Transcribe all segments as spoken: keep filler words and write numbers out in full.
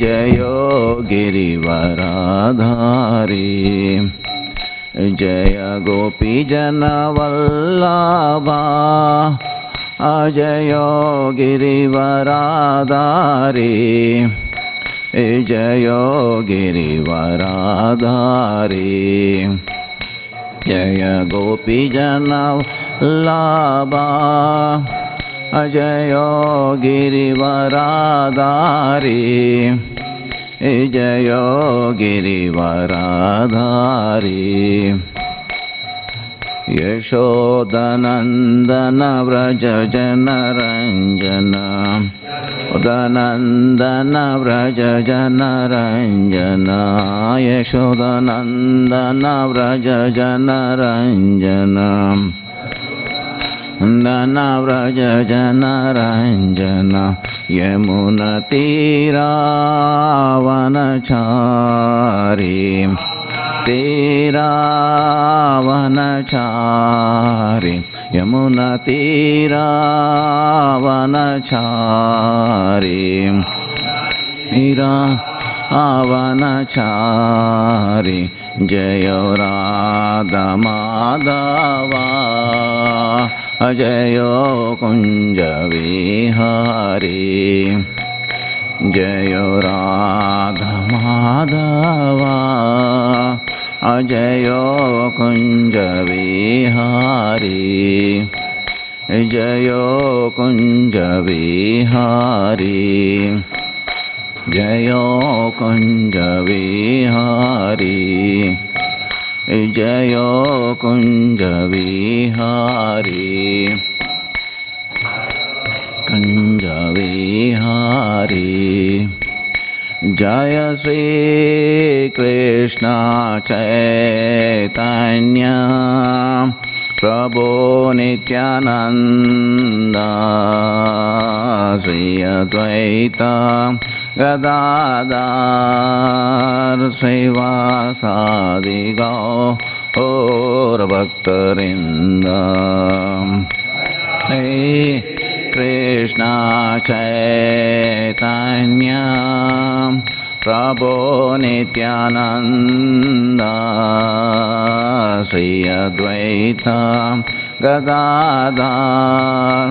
Jayo Girivaradhari Jaya Gopi Jana Vallabha Jayo Girivaradhari Jayo Girivaradhari Jaya Gopi Jana Vallabha Jayo Girivaradhari Jayo Girivaradhari Yashodanandana Vraja Jana Ranjana Yashodanandana Vraja Jana Ranjana Yashodanandana Vraja Jana Ranjana Nana Vraja Jana Ranjana Yamuna Tira Vanachari Tira Vanachari Yamuna Tira Vanachari Tira Vanachari Jayo Radha Madhava Jayo Kunja Vihari Jayo Radha Madhava Jayo Kunja Vihari Jayo Kunja Vihari Jayo Kunja Vihari Jayo Kunja Vihari Kunja Vihari Jaya Sri Krishna Chaitanya Prabhu Nityananda Sri Advaita Gadadhar Srivasadi Gaur Bhaktarindam Hare Krishna Chaitanya Prabhu Nityananda Sri Advaita Gadadhar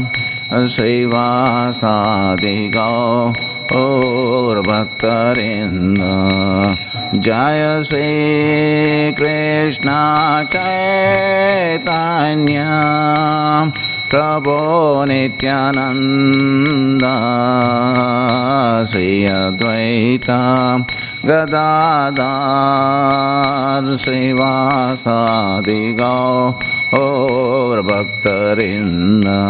Srivasadi Gaur Aur Bhaktarinda Jaya Sri Krishna Chaitanya Prabhu Nityananda Sri Advaita Gadadhar Srivasadi Gaur Bhaktarinda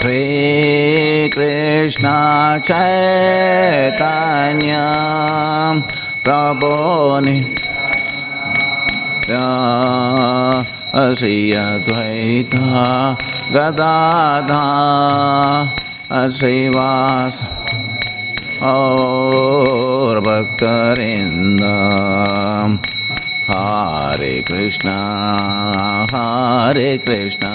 Sri Krishna Chaitanya Prabhu Nityananda Sri Advaita Gadadhar Srivasadi Bhaktarindam Hare Krishna Hare Krishna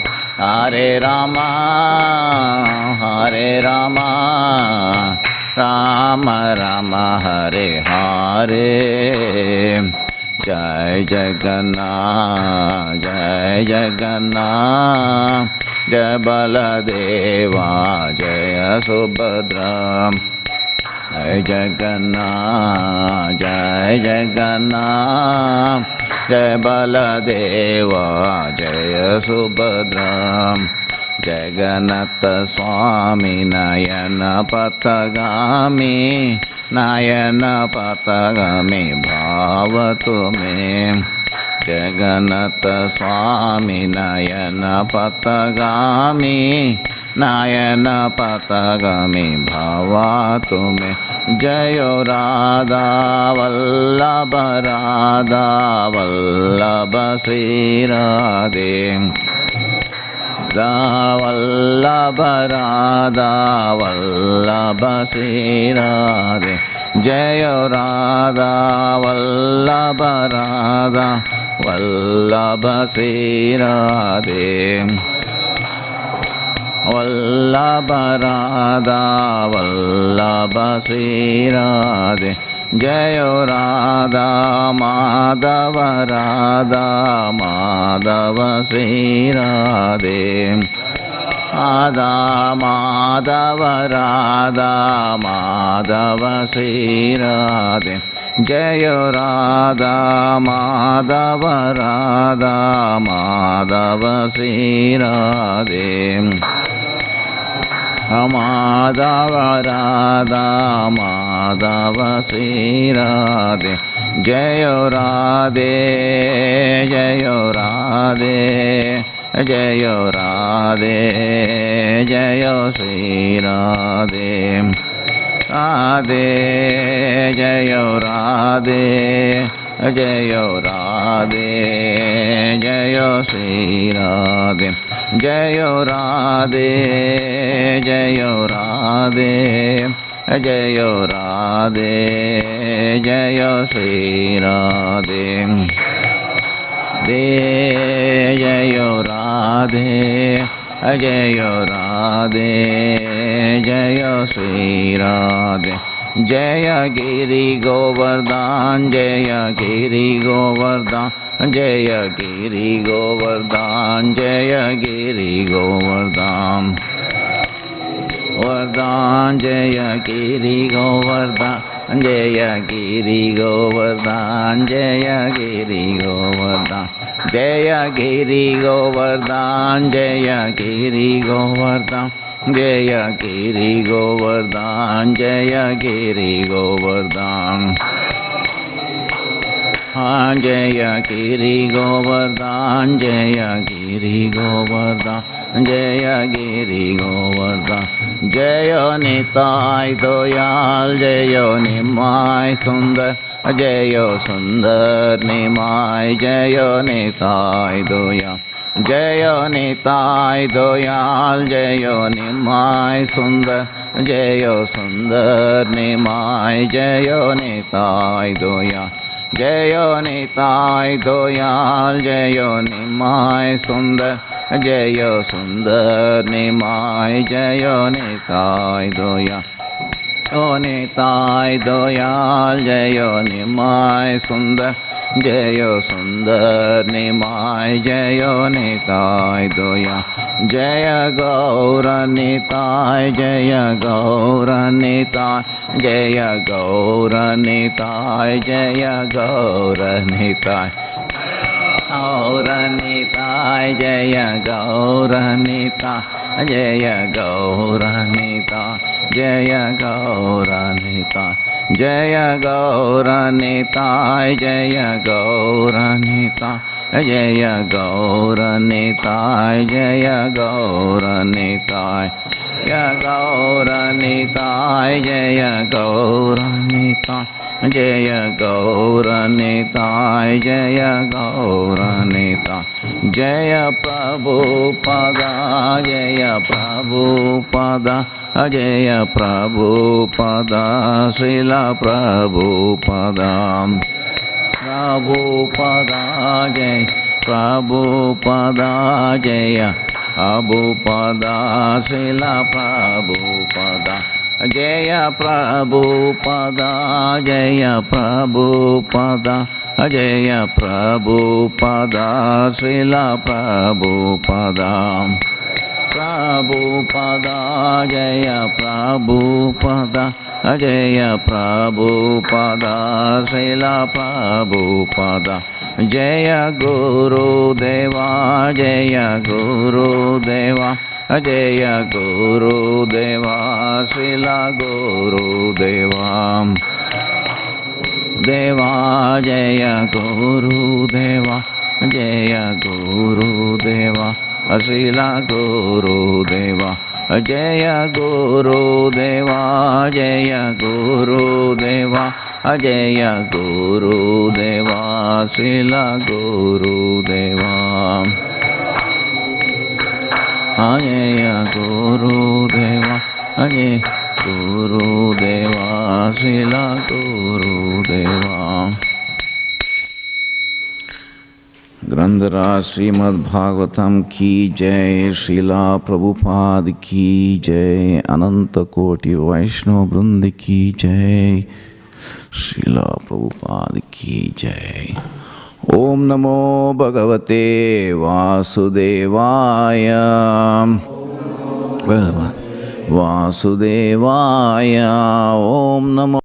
Hare Rama, Hare Rama, Rama Rama, Hare Hare, Jai Jagannath, Jai Jagannath, Jai Baladeva, Jai Subhadra. Jai Jagannath, Jai Jagannath, Jai Baladeva, Jai Subhadra. Jagannatha Swami Nayana Patagami, Nayana Patagami Bhavatu Me. Jagannatha Swami Nayana Patagami, Nayana Patagami Bhavatu Me. Jayo Radha Vallabha, Radha Vallabha Sri Radhe. Radha Vallabha, Radha Vallabha, Sri Radhe. Jaya Radha Vallabha, Radha Vallabha, Sri Radhe. Vallabha, Radha Vallabha, Sri Radhe. Jaya Radha Madhava, Radha Madhava, Sri Radhe. Radha Madhava, Radha Madhava, Sri Radhe. Jaya Radha Madhava Radha Madhava Sri Radhe Madhava Radha Madhava Sri Radhe Jaya Radhe, Jaya Radhe, Jaya Radhe, Jaya Sri Radhe, Radhe, Jaya Radhe, Jaya Radhe, Jaya Sri Radhe, Jaya Radhe, Jaya Radhe. Jaya Radhe, Jaya Sri Radhe. De Jaya Radhe, Jaya Radhe, Jaya Sri Radhe. Jaya Giri Govardhan, Jaya Giri Govardhan, Jaya Giri Govardhan, Jaya Giri Govardhan. Govardhan Jaya Giri Govardhan Jaya Giri Govardhan Jaya Giri Govardhan Jaya Giri Govardhan Jaya Giri Govardhan Jaya Giri Govardhan Jaya Giri Govardhan Jaya Giri Govardhan Jaya Giri Govardhan Jaya Giri Govardhan Jaya Nitai Doyal Jaya Nimai Sundar Jaya Sundar Nimai Jaya Nitai Doyal Jaya Nitai Doyal Jaya Nimai Sundar Jaya Sundar Nimai Jaya Nitai Doyal Jaya Nitai Doyal Jaya Nimai Sundar Jaya Sundar Nimai Jaya Nitai Doya Nitai Doya Jaya Nimai Sundar Jaya Sundar Nimai Jaya Nitai Doya Jaya Gaura Nitai Jaya Gaura Nitai Jaya Gaura Nitai Jaya Gaura Nitai Gauranita, Jaya Gauranita, Jaya Gauranita, Jaya Gauranita, Jaya Gauranita, Jaya Gauranita, Jaya Gauranita, Jaya Gauranita, Jaya Gauranita, Jaya Gauranita. Jaya Gauranita, Jaya Gauranita, Jaya Prabhupada, Jaya Prabhupada, Jaya Prabhupada, Srila Prabhupada, Prabhupada, Jaya Prabhupada, Jaya Prabhupada, Srila Prabhupada. Jaya Prabhupada, Jaya Prabhupada, Jaya Prabhupada, Srila Prabhupada, Prabhupada, Jaya Prabhupada, Jaya Prabhupada, Srila Prabhupada, Jaya Guru Deva, Jaya Guru Deva. Jaya Guru Deva, Srila Guru Deva, Deva Jaya Guru Deva, Jaya Guru Deva, Srila Guru Deva, Jaya Guru Deva, Jaya Guru Deva, Jaya Guru Deva, Srila Guru Deva. Ajaya Guru Deva, Ajaya Guru Deva, Srila Guru Deva. Grandhara Srimad Bhagavatam ki jai, Srila Prabhupada ki jai, Ananta Koti Vaishnava Vrind ki jai, Srila Prabhupada ki jai. Om Namo Bhagavate Vasudevaya. Vasudevaya. Om Namo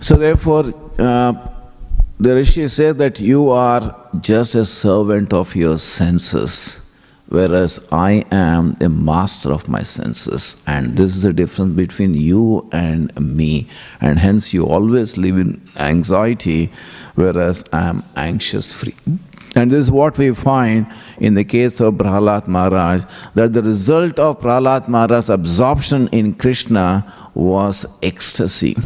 So therefore, uh, the Rishi says that you are just a servant of your senses, whereas I am the master of my senses. And this is the difference between you and me. And hence you always live in anxiety, whereas I am anxious free. And this is what we find in the case of Prahlada Maharaj, that the result of Prahlada Maharaj's absorption in Krishna was ecstasy,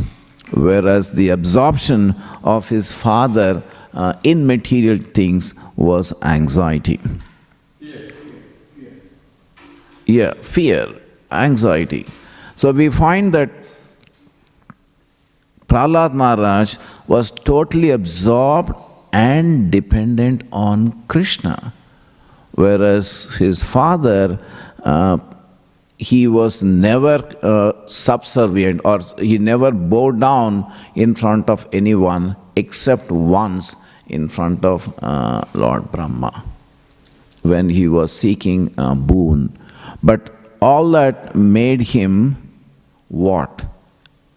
whereas the absorption of his father uh, in material things was anxiety. Yeah, yeah, yeah. yeah, fear, anxiety. So we find that Prahlada Maharaj was totally absorbed and dependent on Krishna, whereas his father, uh, he was never uh, subservient, or he never bowed down in front of anyone except once in front of uh, Lord Brahma when he was seeking a boon. But all that made him what?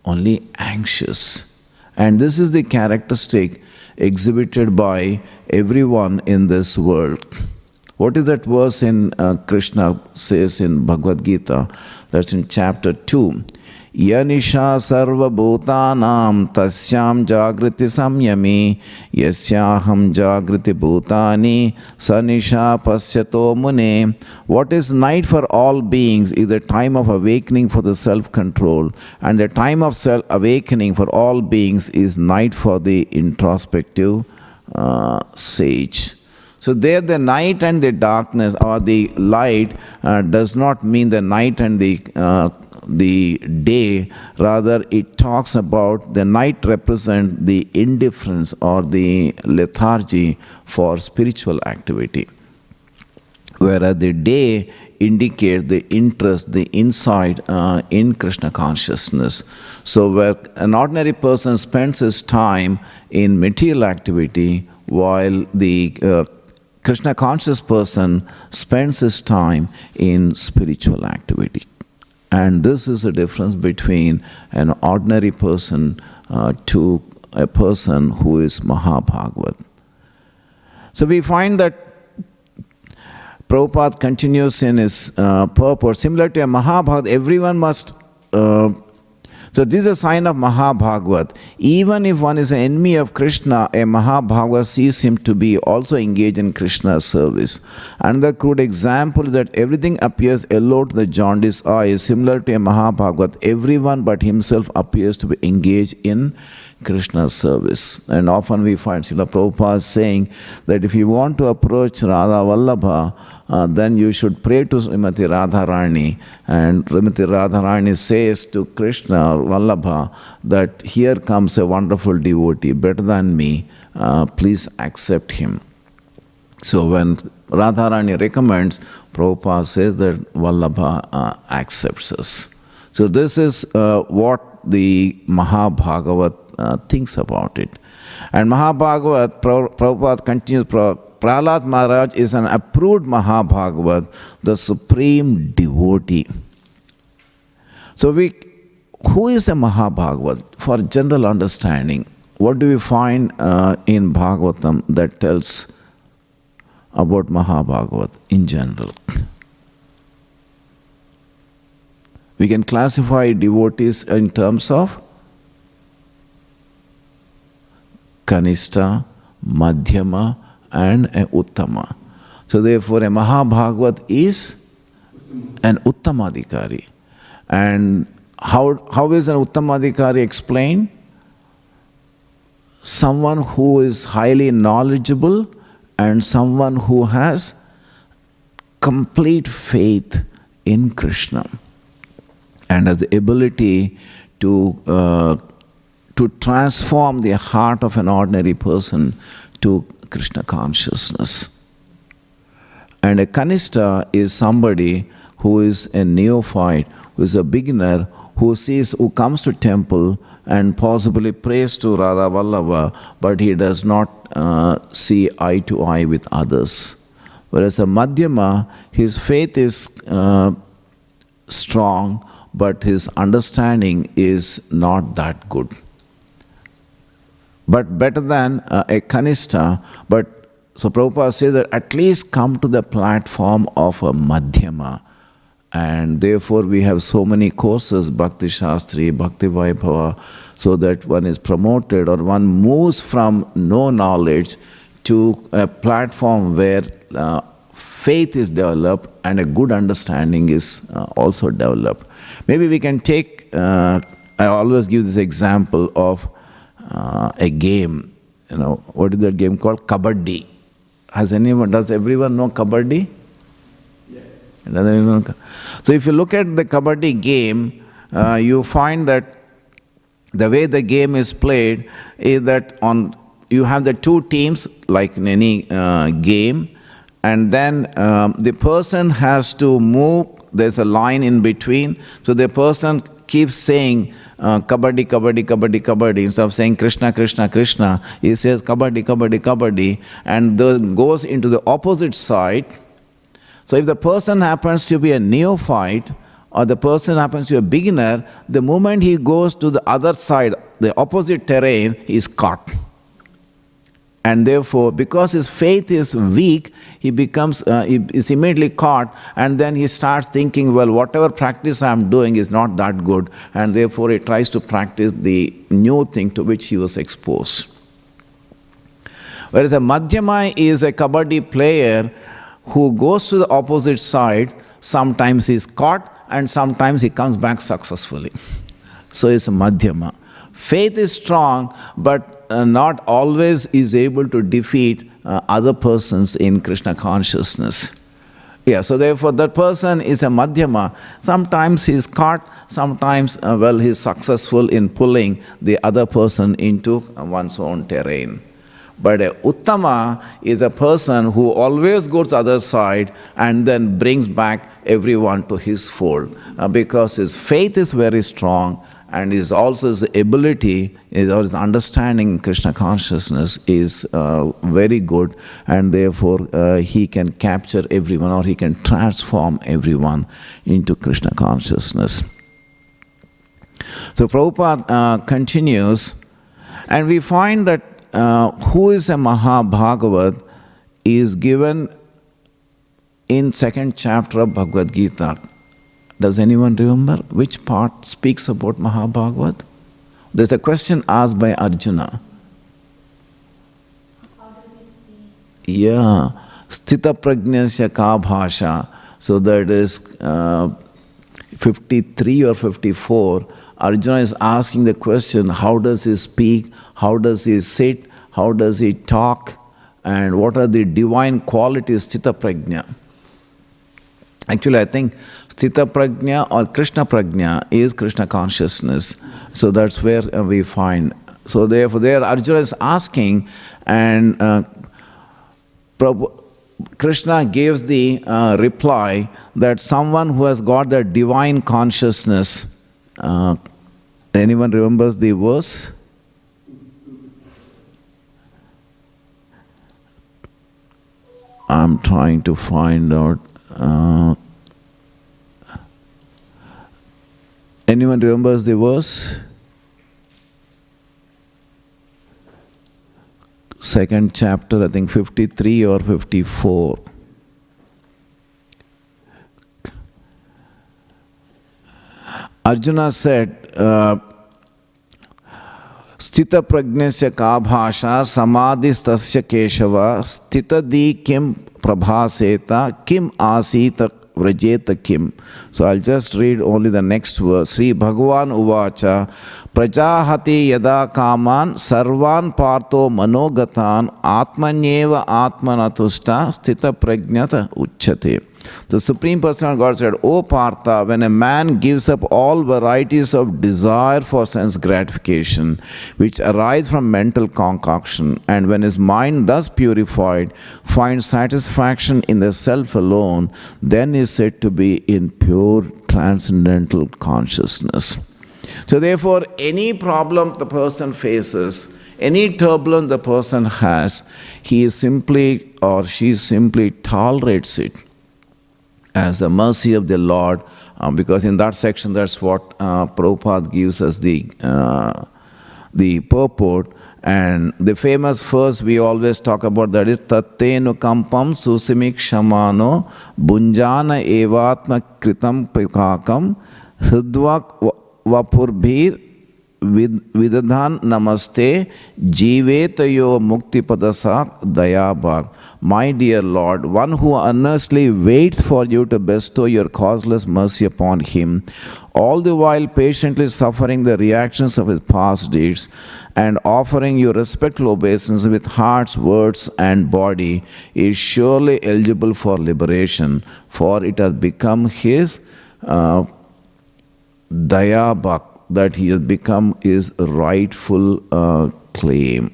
Only anxious. And this is the characteristic exhibited by everyone in this world. What is that verse in uh, Krishna says in Bhagavad Gita? That's in chapter two. Yanisha sarva bhutanam tasyam jagriti samyami yasyaham jagriti bhutani sanisha pasyato mune. What is night for all beings is the time of awakening for the self-control, and the time of self-awakening for all beings is night for the introspective uh, sage. So there the night and the darkness, or the light, uh, does not mean the night and the uh, the day. Rather, it talks about the night represent the indifference or the lethargy for spiritual activity, whereas the day indicates the interest, the insight uh, in Krishna consciousness. So where an ordinary person spends his time in material activity, while the uh, Krishna conscious person spends his time in spiritual activity. And this is the difference between an ordinary person uh, to a person who is Mahabhagavat. So we find that Prabhupada continues in his uh, purport, similar to a Mahabhagavat, everyone must... Uh, So this is a sign of Mahabhagavat. Even if one is an enemy of Krishna, a Mahabhagavat sees him to be also engaged in Krishna's service. Another crude example is that everything appears yellow to the jaundiced eye. Similar to a Mahabhagavat, everyone but himself appears to be engaged in Krishna's service. And often we find Srila Prabhupada saying that if you want to approach Radha Vallabha, Uh, then you should pray to Srimati Radharani. And Srimati Radharani says to Krishna or Vallabha that here comes a wonderful devotee, better than me, uh, please accept him. So when Radharani recommends, Prabhupada says that Vallabha uh, accepts us. So this is uh, what the Mahabhagavat uh, thinks about it. And Mahabhagavat, Prabhupada continues, Prahlada Maharaj is an approved Mahabhagavat, the supreme devotee. So we, who is a Mahabhagavat? For general understanding, what do we find uh, in Bhagavatam that tells about Mahabhagavat in general? We can classify devotees in terms of Kanishta, Madhyama, and an Uttama. So therefore a Mahabhagavat is an Uttamadhikari. And how, how is an Uttamadhikari explained? Someone who is highly knowledgeable and someone who has complete faith in Krishna and has the ability to, uh, to transform the heart of an ordinary person to Krishna consciousness. And a Kanishta is somebody who is a neophyte, who is a beginner, who sees, who comes to temple and possibly prays to Radha Vallabha, but he does not uh, see eye to eye with others. Whereas a Madhyama, his faith is uh, strong, but his understanding is not that good. but better than uh, a kanistha. But so Prabhupada says that at least come to the platform of a madhyama. And therefore we have so many courses, Bhakti Shastri, Bhakti Vaibhava, so that one is promoted or one moves from no knowledge to a platform where uh, faith is developed and a good understanding is uh, also developed. Maybe we can take, uh, I always give this example of uh, a game. You know, what is that game called? Kabaddi. Has anyone, does everyone know Kabaddi? So if you look at the Kabaddi game, uh, you find that the way the game is played is that on you have the two teams like in any uh, game, and then um, the person has to move, there's a line in between, so the person keeps saying uh, Kabaddi, Kabaddi, Kabaddi, Kabaddi, instead of saying Krishna, Krishna, Krishna, he says Kabaddi, Kabaddi, Kabaddi, and the, goes into the opposite side. So if the person happens to be a neophyte or the person happens to be a beginner, the moment he goes to the other side, the opposite terrain, he is caught. And therefore, because his faith is weak, he becomes, uh, he is immediately caught, and then he starts thinking, well, whatever practice I am doing is not that good, and therefore he tries to practice the new thing to which he was exposed. Whereas a Madhyama is a Kabaddi player who goes to the opposite side, sometimes he's caught and sometimes he comes back successfully. So it's a Madhyama. Faith is strong, but uh, not always is able to defeat uh, other persons in Krishna consciousness. Yeah, so therefore that person is a Madhyama. Sometimes he's caught, sometimes, uh, well, he's successful in pulling the other person into uh, one's own terrain. But a Uttama is a person who always goes to the other side and then brings back everyone to his fold, uh, because his faith is very strong, and his also his ability is, or his understanding in Krishna consciousness is uh, very good, and therefore uh, he can capture everyone, or he can transform everyone into Krishna consciousness. So Prabhupada uh, continues, and we find that Uh, who is a Mahabhagavat is given in second chapter of Bhagavad Gita. Does anyone remember which part speaks about Mahabhagavat? There's a question asked by Arjuna. How does he speak? Yeah. Sthita Prajnasya Ka Bhasha. So that is uh, fifty-three or fifty-four. Arjuna is asking the question, how does he speak, how does he sit, how does he talk, and what are the divine qualities, Sthita Prajna. Actually, I think Sthita Prajna or Krishna Prajna is Krishna consciousness. So that's where we find. So therefore, there Arjuna is asking, and uh, Prabhu, Krishna gives the uh, reply that someone who has got the divine consciousness. Uh, anyone remembers the verse? I'm trying to find out. Uh, anyone remembers the verse? Second chapter, I think fifty-three or fifty-four. Arjuna said, uh, Sthita Prajnasya Ka Bhasha Samadhistasya Keshava Sthita Di Kim Prabhaseta Kim Asita Vrajeta Kim. So I'll just read only the next verse. Sri Bhagavan Uvacha Prajahati Yada Kaman Sarvan Partho Manogatan Atmanyeva Atmanatusta Sthita Prajnata Uchchate. The Supreme Personality of God said, O Partha, when a man gives up all varieties of desire for sense gratification, which arise from mental concoction, and when his mind thus purified, finds satisfaction in the self alone, then is said to be in pure transcendental consciousness. So therefore, any problem the person faces, any turbulence the person has, he is simply or she simply tolerates it as the mercy of the Lord, um, because in that section that's what uh, Prabhupada gives us the, uh, the purport, And the famous verse we always talk about, that is Tattenu kampam susimi kshamano bunjana evatma kritam pikakam hridvak vapurbhir vidadhan namaste jivetayo muktipadasak dayabhar. My dear Lord, one who earnestly waits for you to bestow your causeless mercy upon him, all the while patiently suffering the reactions of his past deeds, and offering you respectful obeisance with hearts, words, and body, is surely eligible for liberation, for it has become his uh, dayabhak, that he has become his rightful uh, claim.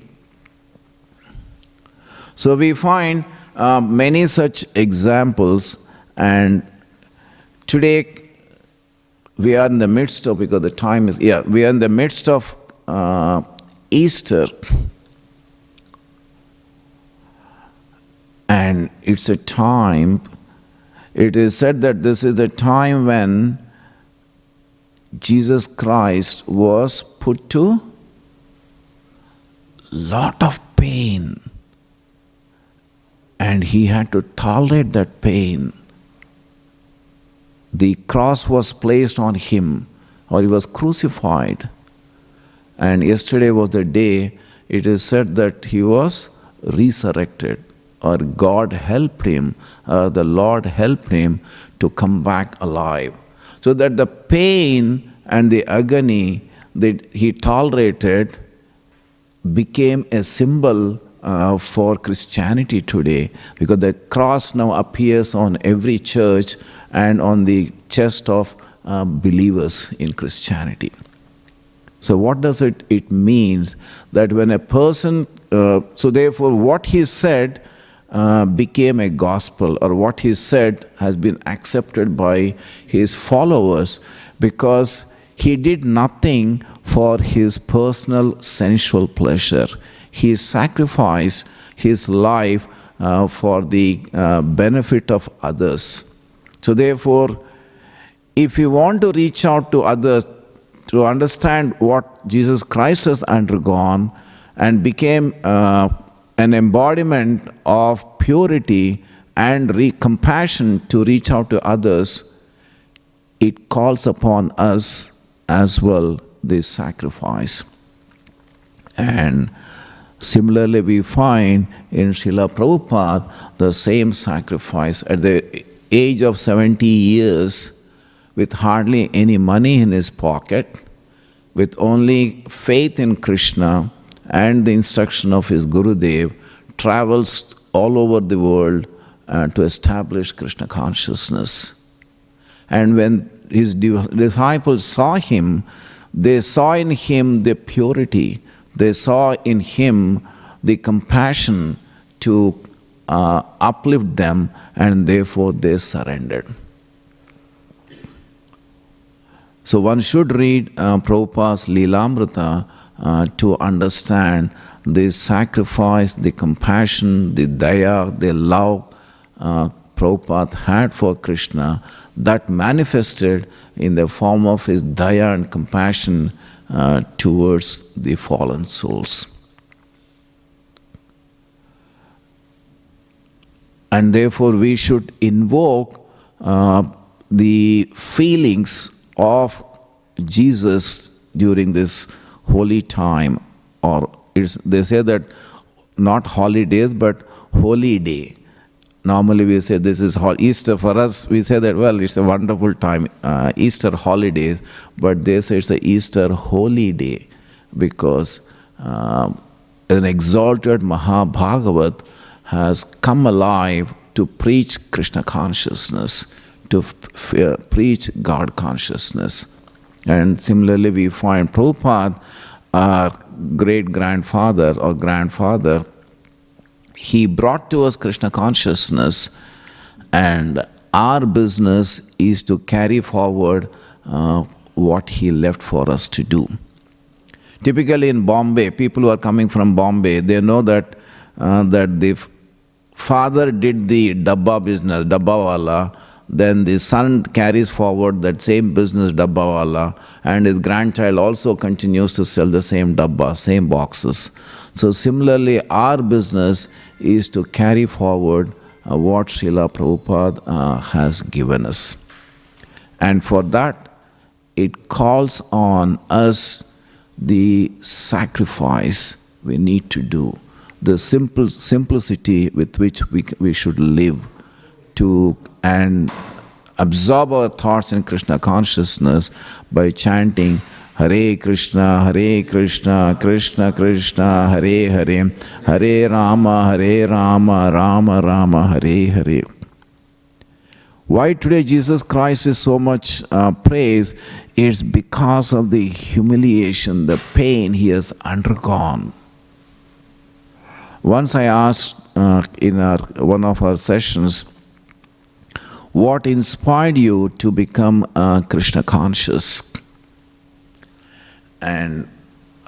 So we find uh, many such examples, and today we are in the midst of, because the time is, yeah, we are in the midst of uh, Easter, and it's a time, it is said that this is a time when Jesus Christ was put to lot of pain, and he had to tolerate that pain. The cross was placed on him, or he was crucified. And yesterday was the day, it is said that he was resurrected, or God helped him, or the Lord helped him to come back alive. So that the pain and the agony that he tolerated became a symbol uh, for Christianity today, because the cross now appears on every church and on the chest of uh, believers in Christianity. So what does it, it means that when a person, uh, so therefore what he said Uh, became a gospel, or what he said has been accepted by his followers, because he did nothing for his personal sensual pleasure. He sacrificed his life uh, for the uh, benefit of others. So therefore, if you want to reach out to others to understand what Jesus Christ has undergone and became uh, an embodiment of purity and re- compassion to reach out to others, it calls upon us as well, this sacrifice. And similarly we find in Srila Prabhupada the same sacrifice. At the age of seventy years, with hardly any money in his pocket, with only faith in Krishna and the instruction of his Gurudev, travels all over the world uh, to establish Krishna consciousness. And when his disciples saw him, they saw in him the purity, they saw in him the compassion to uh, uplift them, and therefore they surrendered. So one should read uh, Prabhupada's Leelamrita Uh, to understand the sacrifice, the compassion, the daya, the love uh, Prabhupada had for Krishna, that manifested in the form of his daya and compassion uh, towards the fallen souls. And therefore we should invoke uh, the feelings of Jesus during this holy time, or it's, they say that not holidays but holy day. Normally we say this is ho- Easter for us. We say that, well, it's a wonderful time, uh, Easter holidays, but they say it's a Easter holy day, because uh, an exalted Mahabhagavat has come alive to preach Krishna consciousness, to f- f- preach God consciousness. And similarly we find Prabhupada, our great-grandfather or grandfather, he brought to us Krishna consciousness, and our business is to carry forward uh, what he left for us to do. Typically in Bombay, people who are coming from Bombay, they know that uh, that the f- father did the dabba business, dabbawala, then the son carries forward that same business, dabbawala, and his grandchild also continues to sell the same dabba, same boxes. So similarly, our business is to carry forward uh, what Srila Prabhupada uh, has given us. And for that, it calls on us the sacrifice we need to do, the simple simplicity with which we, we should live to and absorb our thoughts in Krishna consciousness by chanting Hare Krishna, Hare Krishna, Krishna Krishna, Hare Hare, Hare Rama, Hare Rama, Rama Rama, Hare Hare. Why today Jesus Christ is so much uh, praised? It's because of the humiliation, the pain he has undergone. Once I asked uh, in our, one of our sessions, what inspired you to become uh, Krishna conscious? And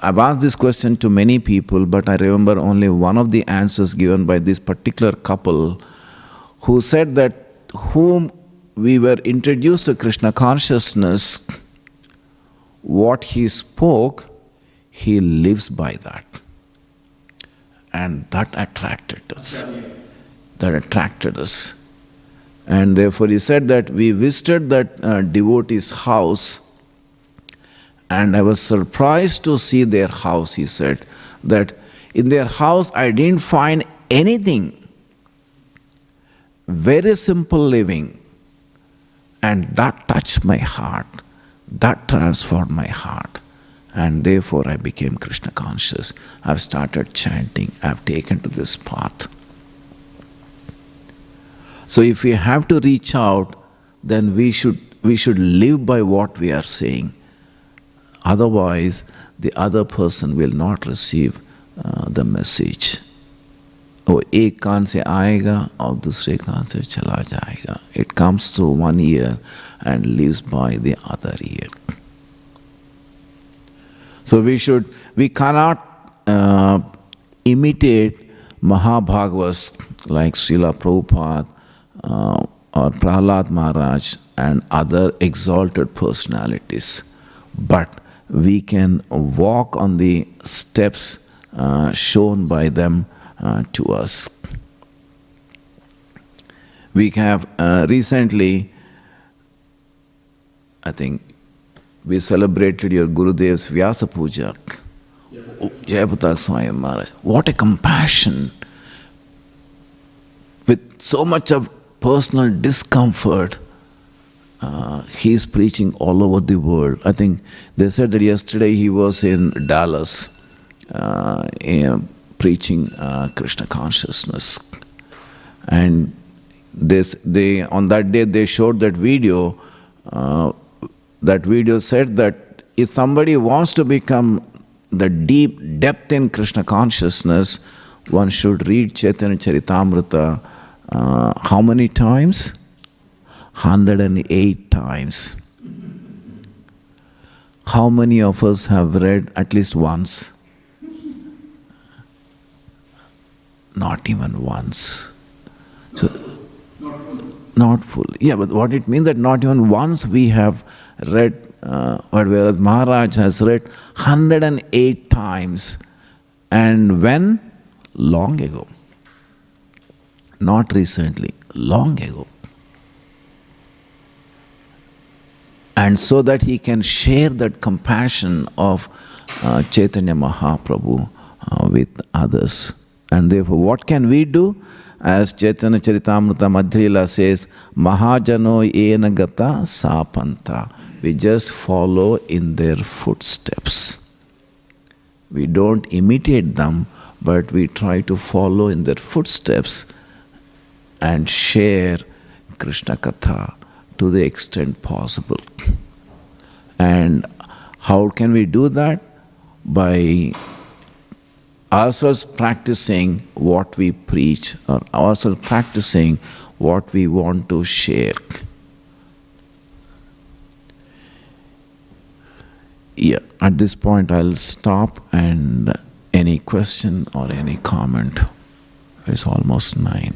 I've asked this question to many people, but I remember only one of the answers given by this particular couple who said that whom we were introduced to Krishna consciousness, what he spoke, he lives by that. And that attracted us. That attracted us. And therefore he said that we visited that uh, devotee's house, and I was surprised to see their house, he said, that in their house I didn't find anything. Very simple living, and that touched my heart, that transformed my heart, and therefore I became Krishna conscious. I've started chanting, I've taken to this path. So if we have to reach out, then we should, we should live by what we are saying. Otherwise, the other person will not receive uh, the message. Oh, ek kaan se aayega, aur dusre kaan se chala jayega. It comes through one ear and leaves by the other ear. So we should, we cannot uh, imitate Mahabhagavats like Srila Prabhupada uh, or Prahlada Maharaj and other exalted personalities. But we can walk on the steps uh, shown by them Uh, to us. We have uh, recently, I think, we celebrated your Gurudev's Vyasa Puja. Jayapataka Swami Maharaj. What a compassion! With so much of personal discomfort, uh, he is preaching all over the world. I think they said that yesterday he was in Dallas. Uh, in, preaching uh, Krishna consciousness. And this, they on that day they showed that video. Uh, that video said that if somebody wants to become the deep depth in Krishna consciousness, one should read Chaitanya Charitamrita uh, how many times? one hundred eight times. How many of us have read at least once? Not even once. So, not fully. Yeah, but what it means that not even once we have read, uh, whereas Maharaj has read one hundred eight times. And when? Long ago. Not recently, long ago. And so that he can share that compassion of uh, Chaitanya Mahaprabhu uh, with others. And therefore, what can we do? As Chaitanya Charitamrita Madhila says, Mahajano yena gata sapanta. We just follow in their footsteps. We don't imitate them, but we try to follow in their footsteps and share Krishna Katha to the extent possible. And how can we do that? By ourselves practicing what we preach, or ourselves practicing what we want to share. Yeah, at this point I'll stop, and any question or any comment. It's almost nine.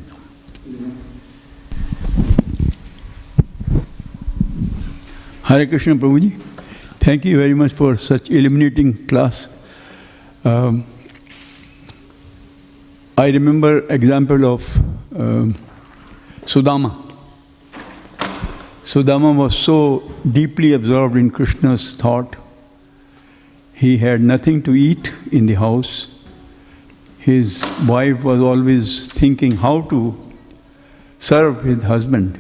Hare Krishna, Prabhuji. Thank you very much for such illuminating class. Um, I remember example of um, Sudama. Sudama was so deeply absorbed in Krishna's thought. He had nothing to eat in the house. His wife was always thinking how to serve his husband,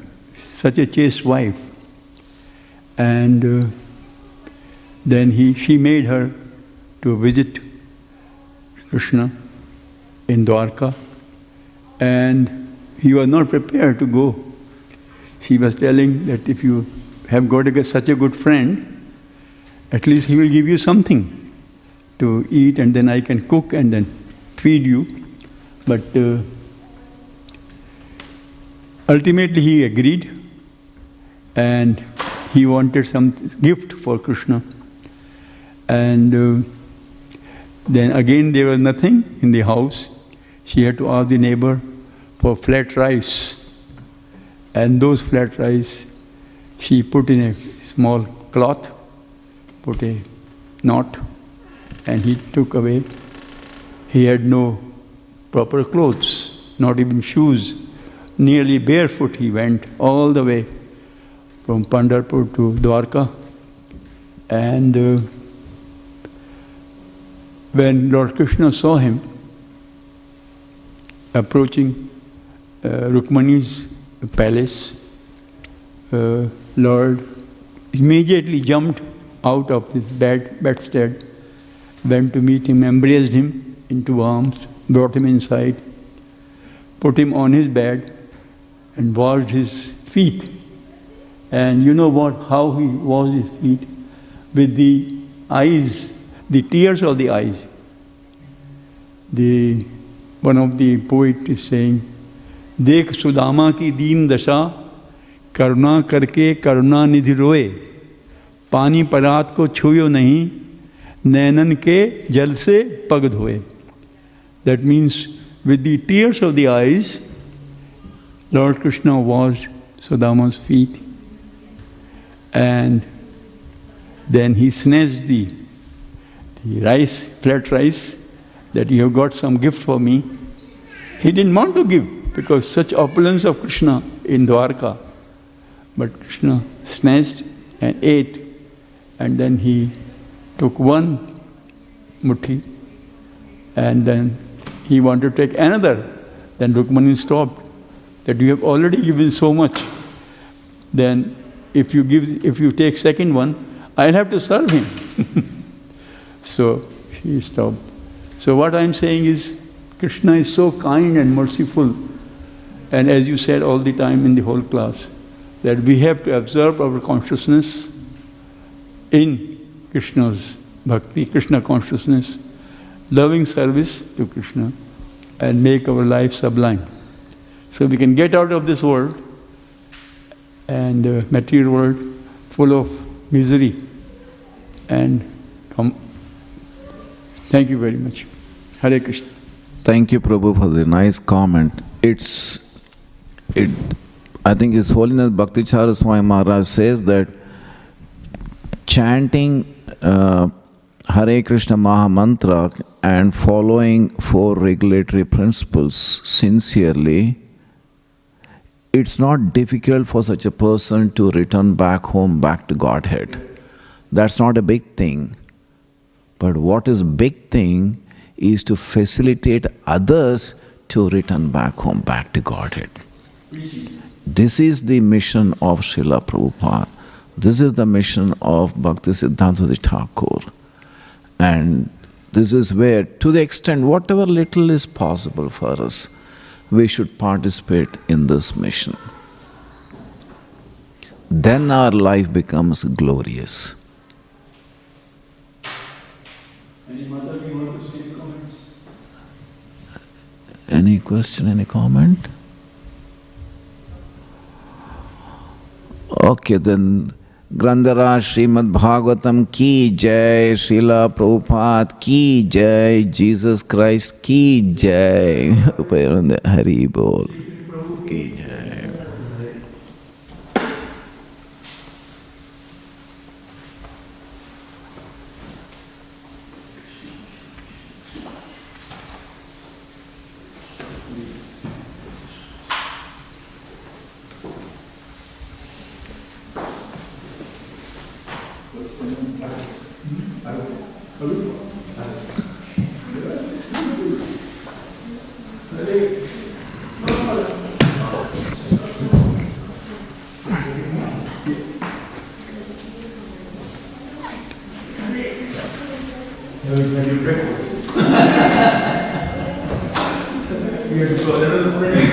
such a chaste wife. And uh, then he, she made her to visit Krishna in Dwarka, and he was not prepared to go. She was telling that if you have got a, such a good friend, at least he will give you something to eat, and then I can cook and then feed you. But uh, ultimately he agreed, and he wanted some gift for Krishna. And uh, then again there was nothing in the house. She had to ask the neighbor for flat rice. And those flat rice, she put in a small cloth, put a knot, and he took away. He had no proper clothes, not even shoes. Nearly barefoot he went all the way from Pandharpur to Dwarka. And uh, when Lord Krishna saw him approaching uh, Rukmini's palace, uh, Lord immediately jumped out of his bed, bedstead, went to meet him, embraced him into arms, brought him inside, put him on his bed, and washed his feet. And you know what? How he washed his feet? With the eyes, the tears of the eyes. The one of the poets is saying, "Dekh Sudama ki deen dasha, karuna karke karuna nidhi roye, pani parat ko chuyo nahi, nainan ke jal se pag dhoye." That means, with the tears of the eyes, Lord Krishna washed Sudama's feet, and then he snatched the, the rice, flat rice, that you have got some gift for me. He didn't want to give, because such opulence of Krishna in Dwarka. But Krishna snatched and ate, and then he took one muthi, and then he wanted to take another. Then Rukmini stopped, that you have already given so much. Then if you give, if you take second one, I'll have to serve him. So she stopped. So what I'm saying is, Krishna is so kind and merciful. And as you said all the time in the whole class, that we have to absorb our consciousness in Krishna's bhakti, Krishna consciousness, loving service to Krishna, and make our life sublime. So we can get out of this world and uh, material world full of misery. And come. Thank you very much. Hare Krishna. Thank you, Prabhu, for the nice comment. It's It, I think His Holiness Bhakti Chara Swami Maharaj says that chanting uh, Hare Krishna Maha Mantra and following four regulatory principles sincerely, it's not difficult for such a person to return back home, back to Godhead. That's not a big thing. But what is big thing is to facilitate others to return back home, back to Godhead. This is the mission of Srila Prabhupada. This is the mission of Bhakti Siddhanta Thakur. And this is where, to the extent, whatever little is possible for us, we should participate in this mission. Then our life becomes glorious. Any mother, do you want to say comments? Any question, any comment? Okay, then Granthara Srimad Bhagavatam ki jai, Srila Prabhupada ki jai, Jesus Christ ki jai, Hari Bol ki jai. You have to go another place.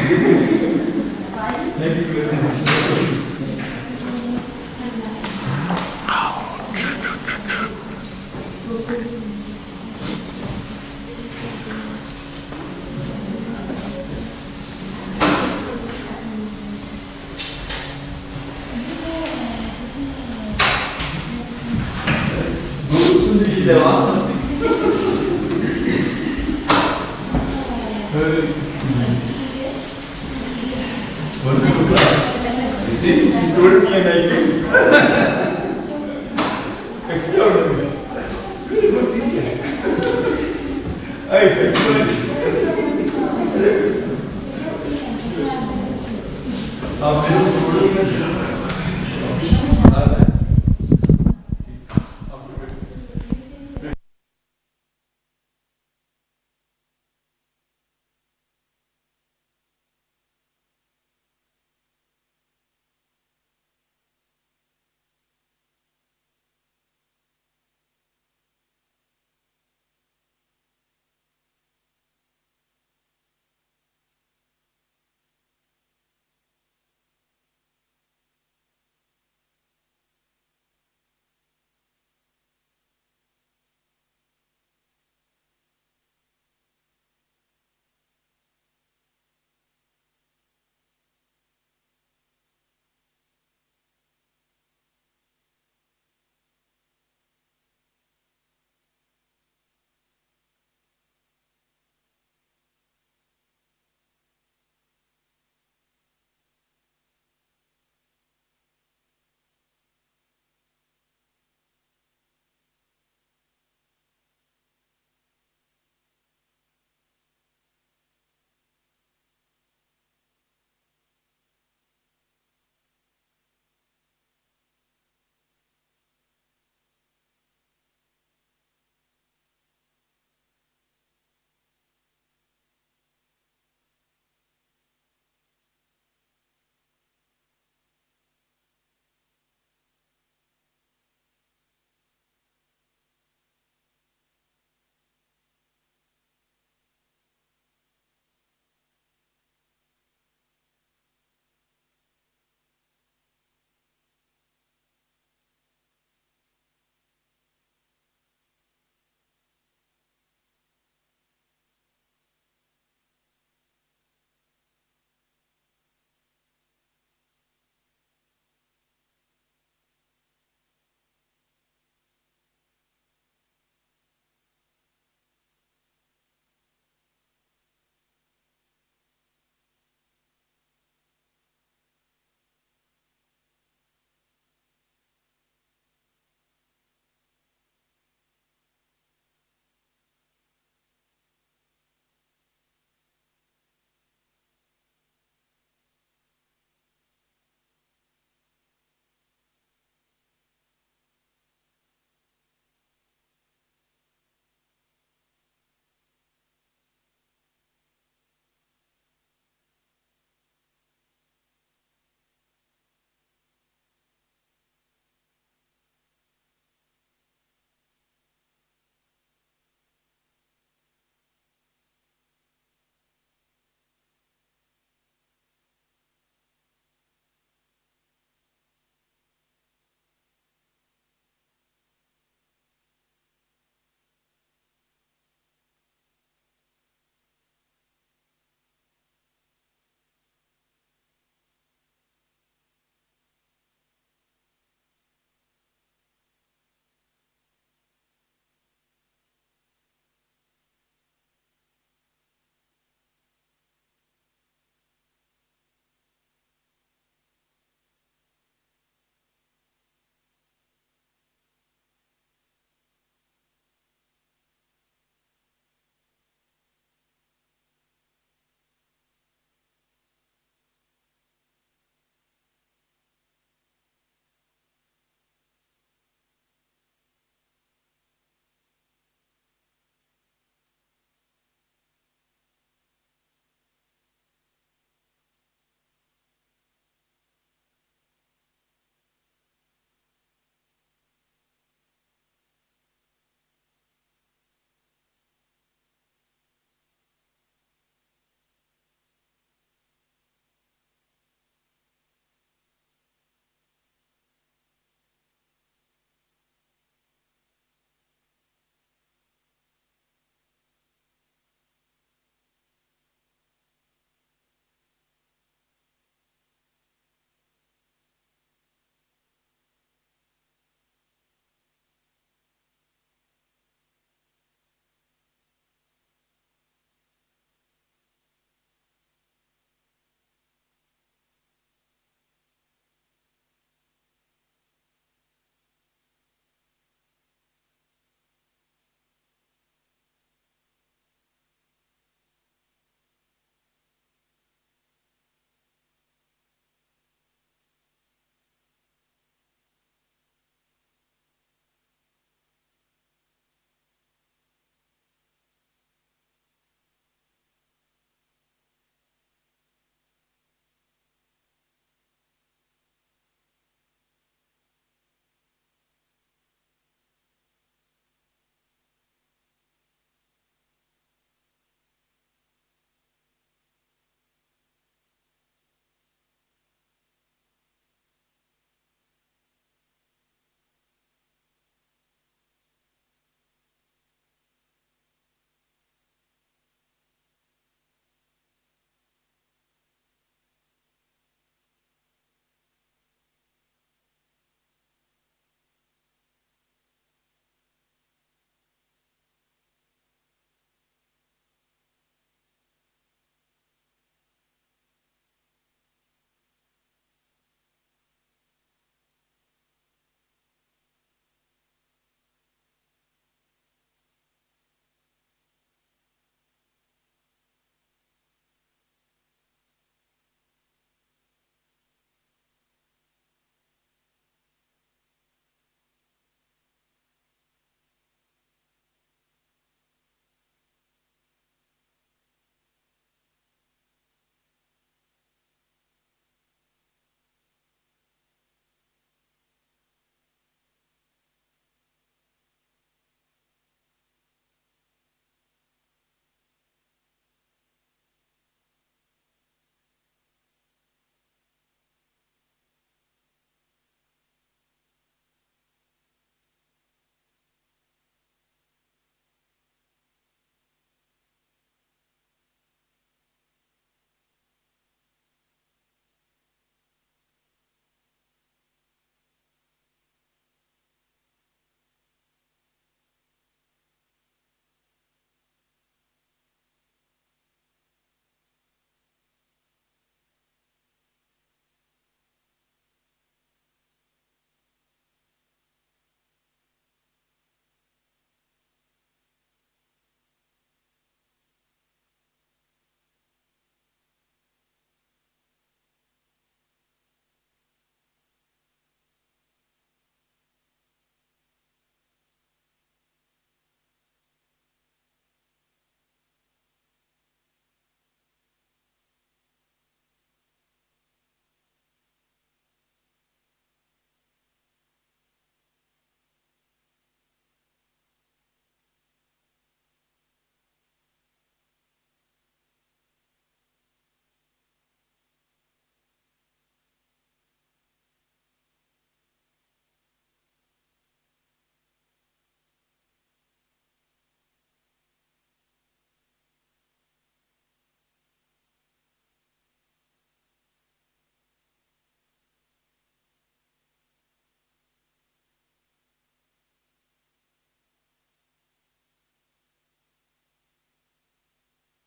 Maybe you have to I'll see you.